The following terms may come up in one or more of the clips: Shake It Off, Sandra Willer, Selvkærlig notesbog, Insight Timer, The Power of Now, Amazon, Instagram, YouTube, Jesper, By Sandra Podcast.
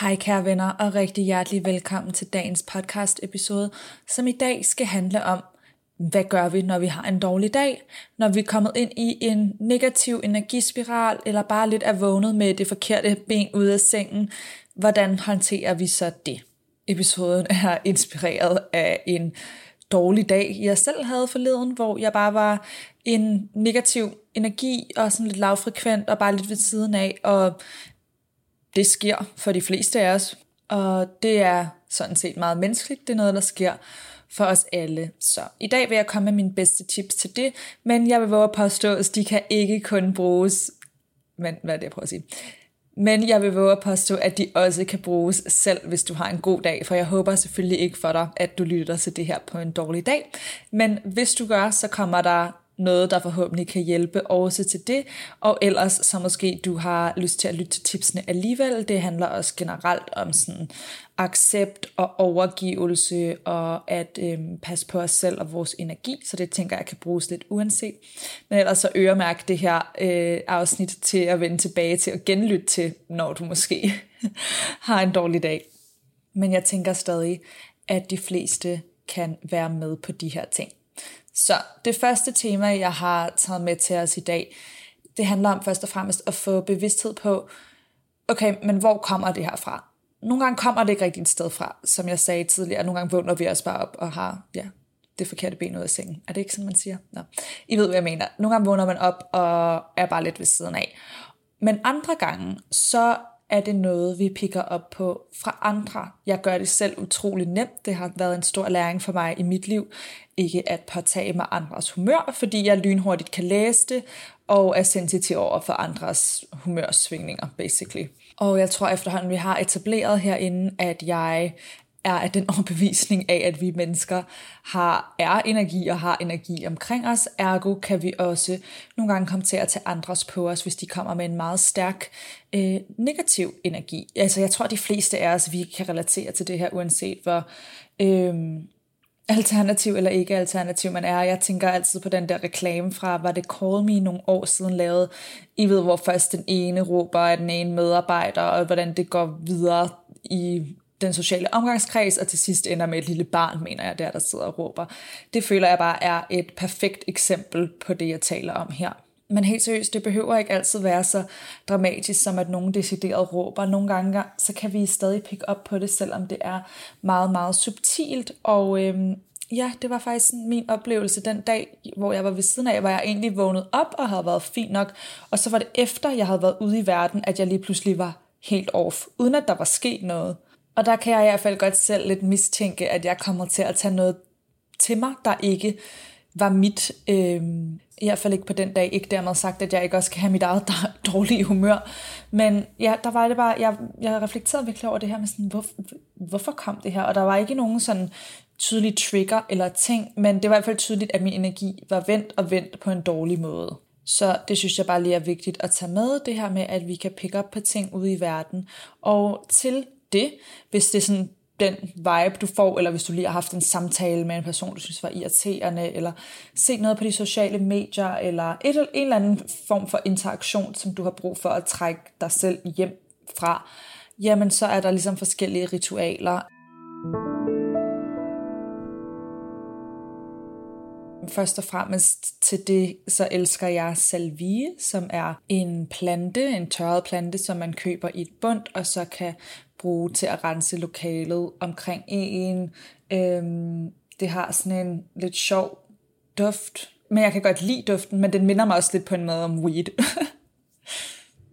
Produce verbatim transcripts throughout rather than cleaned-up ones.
Hej kære venner, og rigtig hjertelig velkommen til dagens podcast episode, som i dag skal handle om, hvad gør vi, når vi har en dårlig dag, når vi er kommet ind i en negativ energispiral, eller bare lidt er vågnet med det forkerte ben ude af sengen. Hvordan håndterer vi så det? Episoden er inspireret af en dårlig dag, jeg selv havde forleden, hvor jeg bare var en negativ energi, og sådan lidt lavfrekvent, og bare lidt ved siden af, og det sker for de fleste af os, og det er sådan set meget menneskeligt, det er noget, der sker for os alle. Så i dag vil jeg komme med mine bedste tips til det, men jeg vil våge at påstå, at de kan ikke kun bruges, men hvad er det, jeg prøver at sige? Men jeg vil våge at påstå, at de også kan bruges selv, hvis du har en god dag, for jeg håber selvfølgelig ikke for dig, at du lytter til det her på en dårlig dag, men hvis du gør, så kommer der noget, der forhåbentlig kan hjælpe også til det, og ellers så måske du har lyst til at lytte til tipsene alligevel. Det handler også generelt om sådan accept og overgivelse, og at øh, passe på os selv og vores energi, så det tænker jeg kan bruges lidt uanset. Men ellers så øremærk det her øh, afsnit til at vende tilbage til og genlytte til, når du måske har en dårlig dag. Men jeg tænker stadig, at de fleste kan være med på de her ting. Så det første tema, jeg har taget med til os i dag, det handler om først og fremmest at få bevidsthed på, okay, men hvor kommer det her fra? Nogle gange kommer det ikke rigtigt et sted fra, som jeg sagde tidligere. Nogle gange vågner vi også bare op og har ja, det forkerte ben ud af sengen. Er det ikke sådan, man siger? Nå. I ved, hvad jeg mener. Nogle gange vågner man op og er bare lidt ved siden af. Men andre gange, så er det noget, vi picker op på fra andre. Jeg gør det selv utrolig nemt. Det har været en stor læring for mig i mit liv, ikke at påtage mig andres humør, fordi jeg lynhurtigt kan læse det, og er sensitiv over for andres humørsvingninger, basically. Og jeg tror efterhånden, vi har etableret herinde, at jeg er af den overbevisning af, at vi mennesker har, er energi og har energi omkring os. Ergo kan vi også nogle gange komme til at tage andres på os, hvis de kommer med en meget stærk øh, negativ energi. Altså jeg tror, de fleste af os, vi kan relatere til det her, uanset hvor øh, alternativ eller ikke alternativ man er. Jeg tænker altid på den der reklame fra, var det Call Me nogle år siden lavede. I ved, hvor først den ene råber af den ene medarbejder, og hvordan det går videre i den sociale omgangskreds, og til sidst ender med et lille barn, mener jeg, der der sidder og råber. Det føler jeg bare er et perfekt eksempel på det, jeg taler om her. Men helt seriøst, det behøver ikke altid være så dramatisk, som at nogen decideret råber. Nogle gange, så kan vi stadig pick op på det, selvom det er meget, meget subtilt. Og øhm, ja, det var faktisk min oplevelse den dag, hvor jeg var ved siden af, hvor jeg egentlig vågnede op og havde været fint nok. Og så var det efter, jeg havde været ude i verden, at jeg lige pludselig var helt off, uden at der var sket noget. Og der kan jeg i hvert fald godt selv lidt mistænke, at jeg kommer til at tage noget til mig, der ikke var mit, øh, i hvert fald ikke på den dag, ikke dermed sagt, at jeg ikke også kan have mit eget dårlige humør. Men ja, der var det bare, jeg, jeg reflekterede virkelig over det her med sådan, hvor, hvorfor kom det her? Og der var ikke nogen sådan tydelig trigger eller ting, men det var i hvert fald tydeligt, at min energi var vendt og vendt på en dårlig måde. Så det synes jeg bare lige er vigtigt at tage med, det her med, at vi kan pick up på ting ude i verden. Og til det, hvis det er sådan den vibe, du får, eller hvis du lige har haft en samtale med en person, du synes var irriterende, eller set noget på de sociale medier, eller et, en eller anden form for interaktion, som du har brug for at trække dig selv hjem fra, jamen så er der ligesom forskellige ritualer. Først og fremmest til det, så elsker jeg salvie, som er en plante, en tørret plante, som man køber i et bundt, og så kan bruge til at rense lokalet omkring en. Øhm, det har sådan en lidt sjov duft, men jeg kan godt lide duften, men den minder mig også lidt på en måde om weed.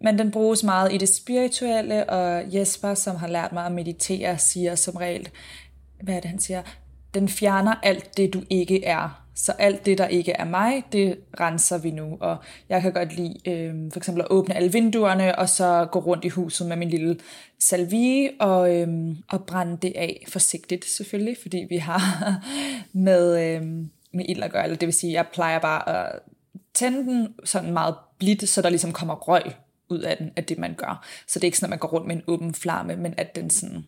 Men den bruges meget i det spirituelle, og Jesper, som har lært mig at meditere, siger som regel, hvad er det, han siger? Den fjerner alt det, du ikke er. Så alt det, der ikke er mig, det renser vi nu. Og jeg kan godt lide øh, for eksempel at åbne alle vinduerne, og så gå rundt i huset med min lille salvie, og, øh, og brænde det af forsigtigt selvfølgelig, fordi vi har med, øh, med ild at gøre. Eller det vil sige, jeg plejer bare at tænde den sådan meget blidt, så der ligesom kommer røg ud af den, af det man gør. Så det er ikke sådan, at man går rundt med en åben flamme, men at den sådan...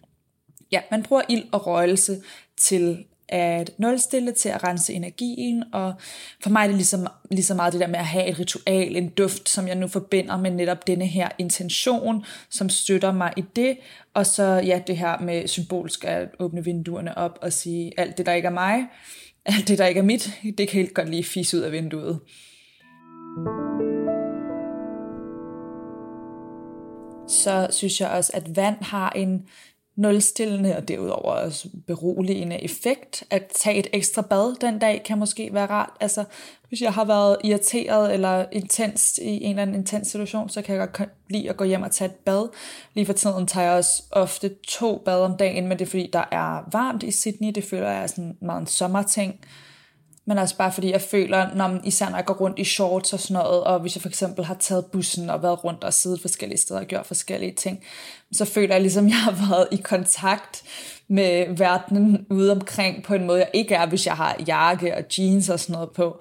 Ja, man bruger ild og røgelse til... at nulstille, til at rense energien, og for mig er det ligesom, ligesom meget det der med at have et ritual, en duft, som jeg nu forbinder med netop denne her intention, som støtter mig i det, og så ja, det her med symbolsk at åbne vinduerne op og sige, alt det der ikke er mig, alt det der ikke er mit, det kan helt godt lige fise ud af vinduet. Så synes jeg også, at vand har en nulstillende og derudover også beroligende effekt. At tage et ekstra bad den dag kan måske være rart. Altså, hvis jeg har været irriteret eller intenst i en eller anden intens situation, så kan jeg godt lide at gå hjem og tage et bad. Lige for tiden tager jeg også ofte to bad om dagen, men det er fordi, der er varmt i Sydney. Det føler jeg er sådan meget en sommerting. Men også bare fordi jeg føler, når, især når jeg går rundt i shorts og sådan noget, og hvis jeg for eksempel har taget bussen og været rundt og siddet forskellige steder og gjort forskellige ting, så føler jeg ligesom, at jeg har været i kontakt med verdenen ude omkring på en måde, jeg ikke er, hvis jeg har jakke og jeans og sådan noget på,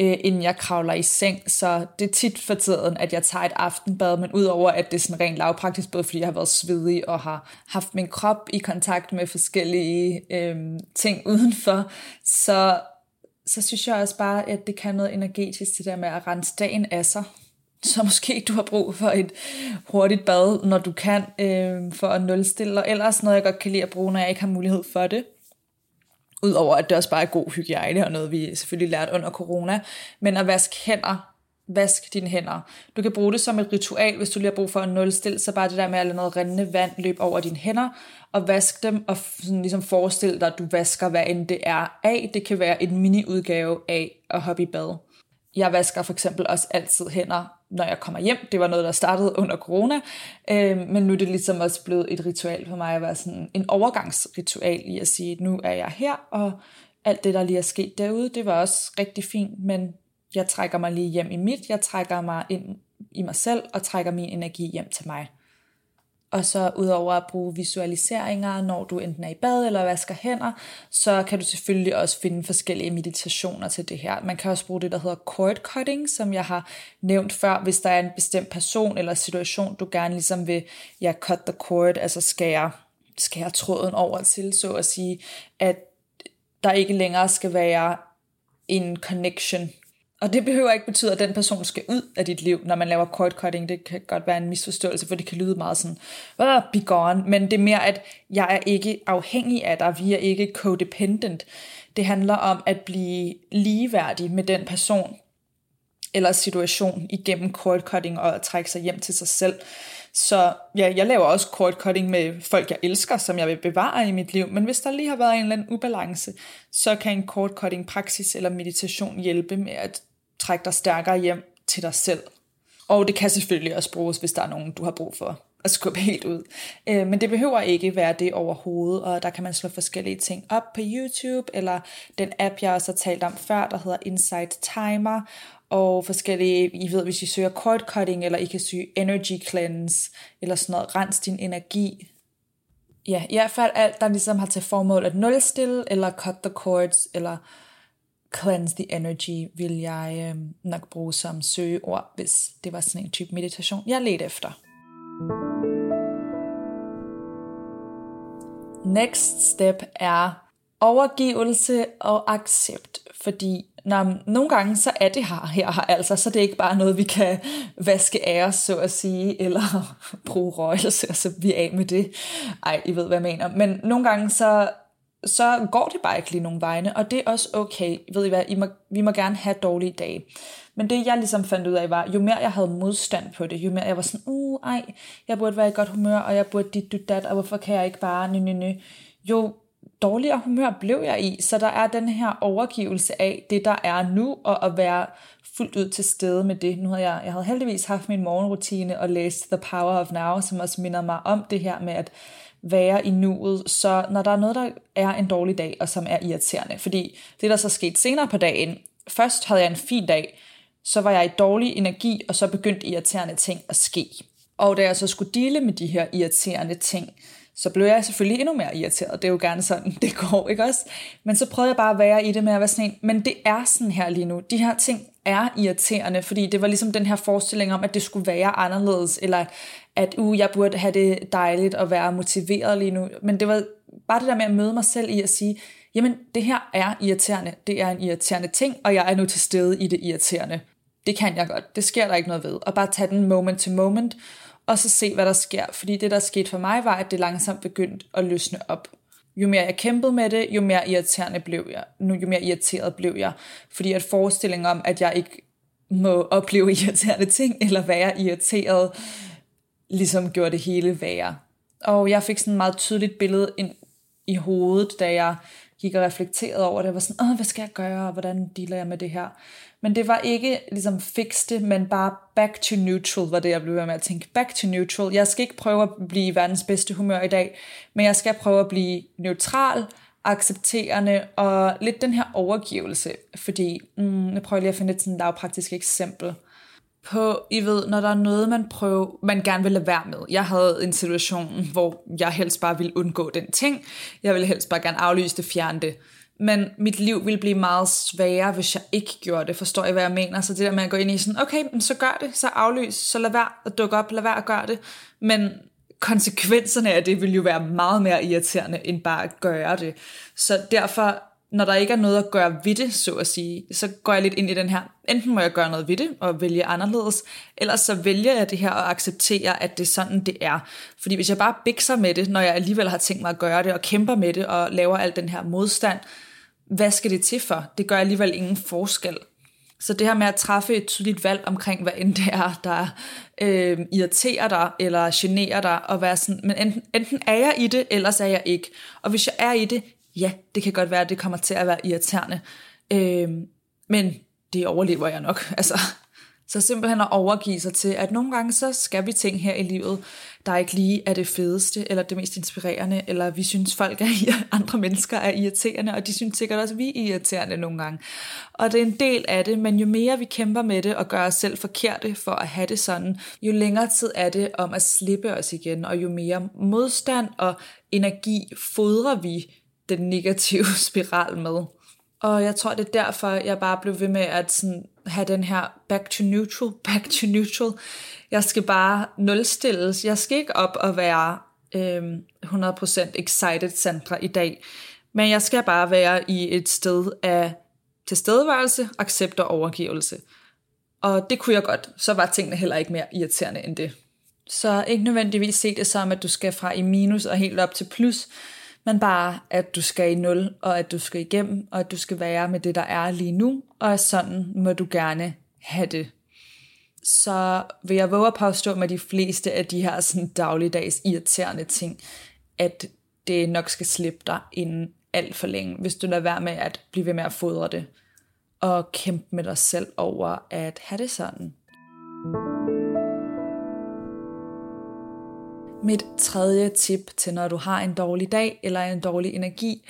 øh, inden jeg kravler i seng. Så det er tit for tiden, at jeg tager et aftenbad, men udover at det er sådan rent lavpraktisk, både fordi jeg har været svedig og har haft min krop i kontakt med forskellige øh, ting udenfor, så... så synes jeg også bare, at det kan noget energetisk, det der med at rense dagen af sig. Så måske du har brug for et hurtigt bad, når du kan, øh, for at nulstille, og ellers noget, jeg godt kan lide at bruge, når jeg ikke har mulighed for det. Udover at det også bare er god hygiejne, og noget, vi selvfølgelig lærte under corona, men at vaske hænder. Vask dine hænder. Du kan bruge det som et ritual, hvis du lige har brug for en nulstil, så bare det der med at lade noget rindende vand løbe over dine hænder, og vask dem, og sådan ligesom forestil dig, at du vasker, hvad end det er af. Det kan være en mini-udgave af at hoppe i bad. Jeg vasker for eksempel også altid hænder, når jeg kommer hjem. Det var noget, der startede under corona, øh, men nu er det ligesom også blevet et ritual for mig, at være sådan en overgangsritual i at sige, at nu er jeg her, og alt det, der lige er sket derude, det var også rigtig fint, men jeg trækker mig lige hjem i mit, jeg trækker mig ind i mig selv, og trækker min energi hjem til mig. Og så udover at bruge visualiseringer, når du enten er i bad eller vasker hænder, så kan du selvfølgelig også finde forskellige meditationer til det her. Man kan også bruge det, der hedder cord cutting, som jeg har nævnt før, hvis der er en bestemt person eller situation, du gerne ligesom vil, ja, cut the cord, altså skære, skære tråden over til, så at sige, at der ikke længere skal være en connection. Og det behøver ikke betyde, at den person skal ud af dit liv, når man laver cord cutting. Det kan godt være en misforståelse, for det kan lyde meget sådan, be gone. Men det er mere, at jeg er ikke afhængig af dig, vi er ikke codependent. Det handler om at blive ligeværdig med den person eller situation igennem cord cutting og at trække sig hjem til sig selv. Så ja, jeg laver også cord cutting med folk, jeg elsker, som jeg vil bevare i mit liv. Men hvis der lige har været en eller anden ubalance, så kan en cord cutting praksis eller meditation hjælpe med at trække dig stærkere hjem til dig selv. Og det kan selvfølgelig også bruges, hvis der er nogen, du har brug for at skubbe helt ud. Men det behøver ikke være det overhovedet, og der kan man slå forskellige ting op på YouTube, eller den app, jeg også har talt om før, der hedder Insight Timer, og forskellige, I ved, hvis I søger cord cutting, eller I kan søge energy cleanse, eller sådan noget, rens din energi. Ja, i hvert fald alt, der ligesom har til formål at nulstille, eller cut the cords, eller cleanse the energy, vil jeg øh, nok bruge som søgeord, hvis det var sådan en type meditation, jeg ledte efter. Next step er overgivelse og accept, fordi Nå, nogle gange så er det her, her altså, så det er ikke bare noget, vi kan vaske af os, så at sige, eller bruge røgelse, så vi er af med det. Ej, I ved, hvad jeg mener. Men nogle gange så, så går det bare ikke lige nogen vegne, og det er også okay. Ved I hvad, I må, vi må gerne have dårlige dage. Men det, jeg ligesom fandt ud af, var, jo mere jeg havde modstand på det, jo mere jeg var sådan, uh, ej, jeg burde være i godt humør, og jeg burde dit, dit, dat, og hvorfor kan jeg ikke bare, ny, ny, ny. Jo, dårligere humør blev jeg i, så der er den her overgivelse af det, der er nu, og at være fuldt ud til stede med det. Nu havde jeg, jeg havde heldigvis haft min morgenrutine og læst The Power of Now, som også minder mig om det her med at være i nuet, så når der er noget, der er en dårlig dag, og som er irriterende. Fordi det, der så skete senere på dagen, først havde jeg en fin dag, så var jeg i dårlig energi, og så begyndte irriterende ting at ske. Og da jeg så skulle dele med de her irriterende ting, så blev jeg selvfølgelig endnu mere irriteret. Det er jo gerne sådan, det går, ikke også? Men så prøvede jeg bare at være i det med at være sådan en, men det er sådan her lige nu. De her ting er irriterende, fordi det var ligesom den her forestilling om, at det skulle være anderledes, eller at uh, jeg burde have det dejligt at være motiveret lige nu. Men det var bare det der med at møde mig selv i at sige, jamen det her er irriterende, det er en irriterende ting, og jeg er nu til stede i det irriterende. Det kan jeg godt, det sker der ikke noget ved. Og bare tage den moment to moment, og så se, hvad der sker. Fordi det, der skete for mig, var, at det langsomt begyndte at løsne op. Jo mere jeg kæmpede med det, jo mere irriterende blev jeg. Nu, jo mere irriteret blev jeg. Fordi at forestillingen om, at jeg ikke må opleve irriterende ting, eller være irriteret, ligesom gjorde det hele værre. Og jeg fik sådan et meget tydeligt billede ind i hovedet, da jeg gik og reflekterede over det. Jeg var sådan, åh, hvad skal jeg gøre, og hvordan dealer jeg med det her? Men det var ikke ligesom fikste, men bare back to neutral, var det, jeg blev med at tænke. Back to neutral. Jeg skal ikke prøve at blive verdens bedste humør i dag, men jeg skal prøve at blive neutral, accepterende og lidt den her overgivelse. Fordi, mm, jeg prøver lige at finde et sådan lavpraktisk eksempel på, I ved, når der er noget, man prøver, man gerne vil lade være med. Jeg havde en situation, hvor jeg helst bare ville undgå den ting. Jeg ville helst bare gerne aflyse det, fjerne det. Men mit liv ville blive meget sværere, hvis jeg ikke gjorde det. Forstår I, hvad jeg mener? Så det der med at gå ind i sådan, okay, så gør det, så aflys, så lad være at dukke op, lad være at gøre det. Men konsekvenserne af det ville jo være meget mere irriterende, end bare at gøre det. Så derfor, når der ikke er noget at gøre ved det, så at sige, så går jeg lidt ind i den her, enten må jeg gøre noget ved det og vælge anderledes, eller så vælger jeg det her og accepterer, at det er sådan, det er. Fordi hvis jeg bare bikser med det, når jeg alligevel har tænkt mig at gøre det og kæmper med det og laver al den her modstand, hvad skal det til for? Det gør alligevel ingen forskel. Så det her med at træffe et tydeligt valg omkring, hvad end det er, der øh, irriterer dig eller generer dig, og være sådan, men enten, enten er jeg i det, ellers er jeg ikke. Og hvis jeg er i det, ja, det kan godt være, at det kommer til at være irriterende, øh, men det overlever jeg nok. Altså, så simpelthen at overgive sig til, at nogle gange så skal vi ting her i livet, der ikke lige er det fedeste, eller det mest inspirerende, eller vi synes folk er, andre mennesker er irriterende, og de synes sikkert også, at vi er irriterende nogle gange. Og det er en del af det, men jo mere vi kæmper med det, og gør os selv forkerte for at have det sådan, jo længere tid er det om at slippe os igen, og jo mere modstand og energi fodrer vi den negative spiral med. Og jeg tror, det er derfor, jeg bare blev ved med at sådan have den her back to neutral, back to neutral. Jeg skal bare nulstilles. Jeg skal ikke op og være øhm, hundrede procent excited Sandra i dag, men jeg skal bare være i et sted af tilstedeværelse, accept og overgivelse. Og det kunne jeg godt. Så var tingene heller ikke mere irriterende end det. Så ikke nødvendigvis se det som, at du skal fra i minus og helt op til plus, men bare, at du skal i nul, og at du skal igennem, og at du skal være med det, der er lige nu, og sådan må du gerne have det. Så vil jeg våge at påstå med de fleste af de her sådan dagligdags irriterende ting, at det nok skal slippe dig inden alt for længe, hvis du lader være med at blive ved med at fodre det, og kæmpe med dig selv over at have det sådan. Mit tredje tip til, når du har en dårlig dag eller en dårlig energi,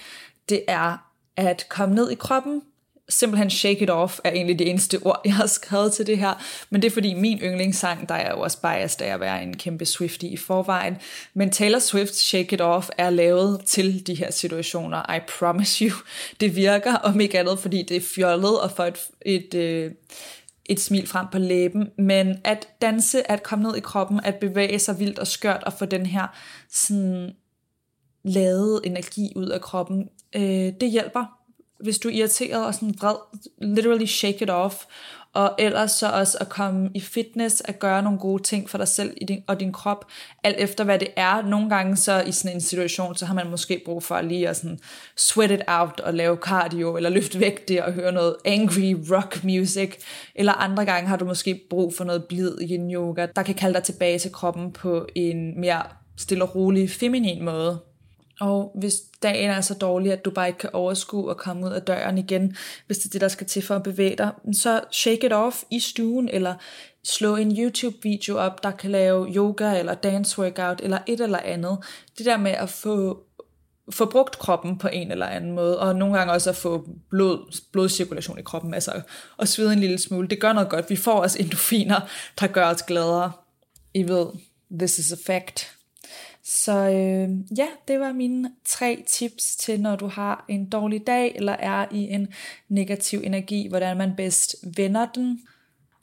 det er at komme ned i kroppen. Simpelthen shake it off er egentlig det eneste ord, jeg har skrevet til det her. Men det er fordi min yndlingssang, der er jo også biased af at være en kæmpe Swiftie i forvejen. Men Taylor Swift's Shake It Off er lavet til de her situationer. I promise you. Det virker, om ikke andet, fordi det er fjollet og for et... et øh et smil frem på læben, men at danse, at komme ned i kroppen, at bevæge sig vildt og skørt, og få den her sådan ladede energi ud af kroppen, øh, det hjælper. Hvis du er irriteret og sådan vred, literally shake it off, og ellers så også at komme i fitness, at gøre nogle gode ting for dig selv og din krop, alt efter hvad det er. Nogle gange så i sådan en situation, så har man måske brug for lige at sådan sweat it out og lave cardio, eller løfte vægte og høre noget angry rock music, eller andre gange har du måske brug for noget blid yin yoga, der kan kalde dig tilbage til kroppen på en mere stille og rolig, feminin måde. Og hvis dagen er så dårlig, at du bare ikke kan overskue at komme ud af døren igen, hvis det er det, der skal til for at bevæge dig, så shake it off i stuen, eller slå en YouTube-video op, der kan lave yoga eller dance workout eller et eller andet. Det der med at få, få brugt kroppen på en eller anden måde, og nogle gange også at få blod, blodcirkulation i kroppen, altså at svede en lille smule, det gør noget godt. Vi får os endorfiner, der gør os gladere. I ved, this is a fact. Så øh, ja, det var mine tre tips til, når du har en dårlig dag, eller er i en negativ energi, hvordan man bedst vender den.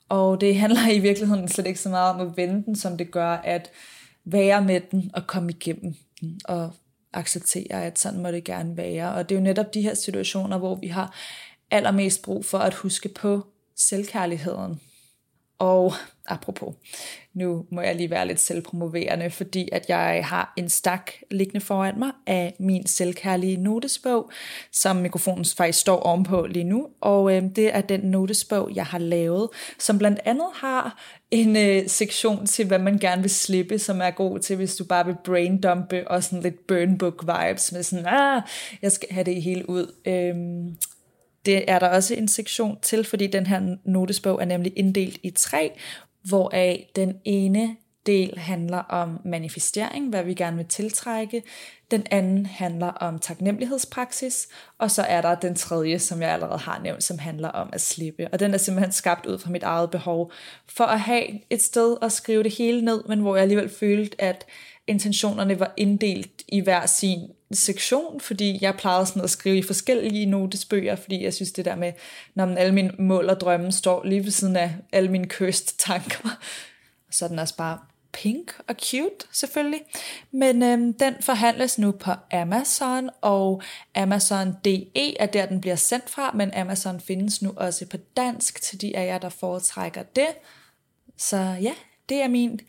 Og det handler i virkeligheden slet ikke så meget om at vende den, som det gør at være med den og komme igennem den og acceptere, at sådan må det gerne være. Og det er jo netop de her situationer, hvor vi har allermest brug for at huske på selvkærligheden. Og apropos, nu må jeg lige være lidt selvpromoverende, fordi at jeg har en stak liggende foran mig af min selvkærlige notesbog, som mikrofonen faktisk står ovenpå lige nu. Og øh, det er den notesbog, jeg har lavet, som blandt andet har en øh, sektion til, hvad man gerne vil slippe, som er god til, hvis du bare vil braindumpe og sådan lidt burnbook-vibes med sådan, ah, jeg skal have det hele ud. Øh, Det er der også en sektion til, fordi den her notesbog er nemlig inddelt i tre, hvoraf den ene del handler om manifestering, hvad vi gerne vil tiltrække, den anden handler om taknemmelighedspraksis, og så er der den tredje, som jeg allerede har nævnt, som handler om at slippe. Og den er simpelthen skabt ud fra mit eget behov for at have et sted at skrive det hele ned, men hvor jeg alligevel følte, at intentionerne var inddelt i hver sin sektion, fordi jeg plejede sådan at skrive i forskellige notesbøger, fordi jeg synes det der med, når alle mine mål og drømme står lige ved siden af alle mine cursed tanker, så er den også bare pink og cute selvfølgelig. Men øhm, den forhandles nu på Amazon, og amazon punktum d e er der den bliver sendt fra, men Amazon findes nu også på dansk til de af jer, der foretrækker det. Så ja, det er min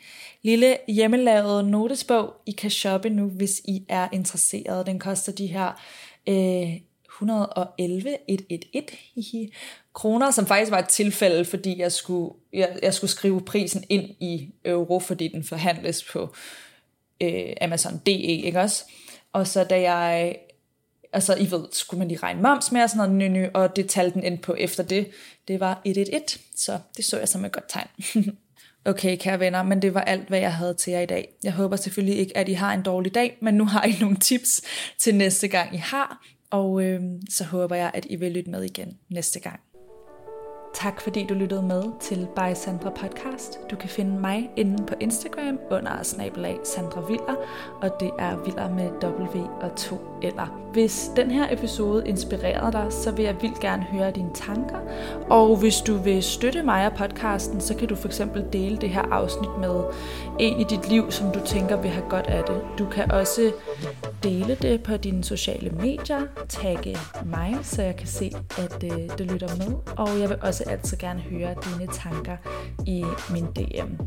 lille hjemmelavede notesbog. I kan shoppe nu, hvis I er interesseret. Den koster de her øh, et hundrede og elleve tusind et hundrede og elleve kroner, som faktisk var et tilfælde, fordi jeg skulle, jeg, jeg skulle skrive prisen ind i euro, fordi den forhandles på øh, amazon punktum d e, ikke også? Og så da jeg, altså I ved, skulle man lige regne moms med og sådan noget, nø, nø, og det talte den ind på efter det. Det var et hundrede og elleve, så det så jeg som et godt tegn. Okay, kære venner, men det var alt, hvad jeg havde til jer i dag. Jeg håber selvfølgelig ikke, at I har en dårlig dag, men nu har I nogle tips til næste gang, I har. Og øh, så håber jeg, at I vil lytte med igen næste gang. Tak fordi du lyttede med til By Sandra Podcast. Du kan finde mig inde på Instagram under snabel-a Sandra Willer, og det er Willer med W og to L'er. Hvis den her episode inspirerede dig, så vil jeg vildt gerne høre dine tanker, og hvis du vil støtte mig og podcasten, så kan du for eksempel dele det her afsnit med en i dit liv, som du tænker vil have godt af det. Du kan også dele det på dine sociale medier, tagge mig, så jeg kan se, at øh, du lytter med, og jeg vil også altid gerne høre dine tanker i min D M.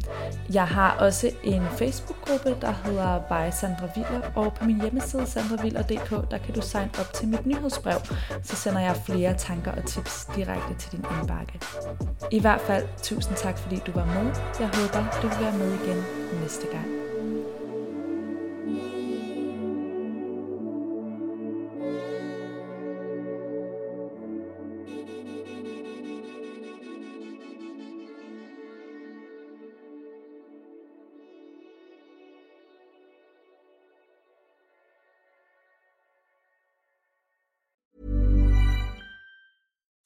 Jeg har også en Facebook-gruppe, der hedder By Sandra Willer, og på min hjemmeside sandra willer punktum d k, der kan du signe op til mit nyhedsbrev, så sender jeg flere tanker og tips direkte til din indbakke. I hvert fald, tusind tak fordi du var med. Jeg håber, du vil være med igen næste gang.